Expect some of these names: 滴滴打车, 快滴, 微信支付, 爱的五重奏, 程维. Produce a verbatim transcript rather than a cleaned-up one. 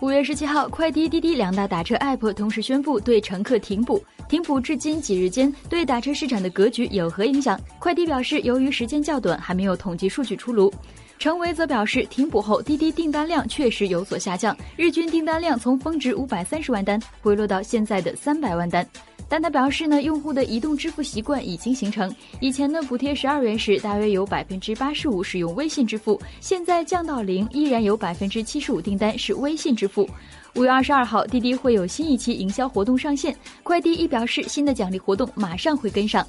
五月十七号，快滴、滴滴两大打车 App 同时宣布对乘客停补。停补至今几日间，对打车市场的格局有何影响？快滴表示，由于时间较短，还没有统计数据出炉。程维则表示，停补后滴滴订单量确实有所下降，日均订单量从峰值五百三十万单回落到现在的三百万单。但他表示呢，用户的移动支付习惯已经形成。以前呢，补贴十二元时，大约有百分之八十五使用微信支付，现在降到零，依然有百分之七十五订单是微信支付。五月二十二号，滴滴会有新一期营销活动上线，快滴亦表示，新的奖励活动马上会跟上。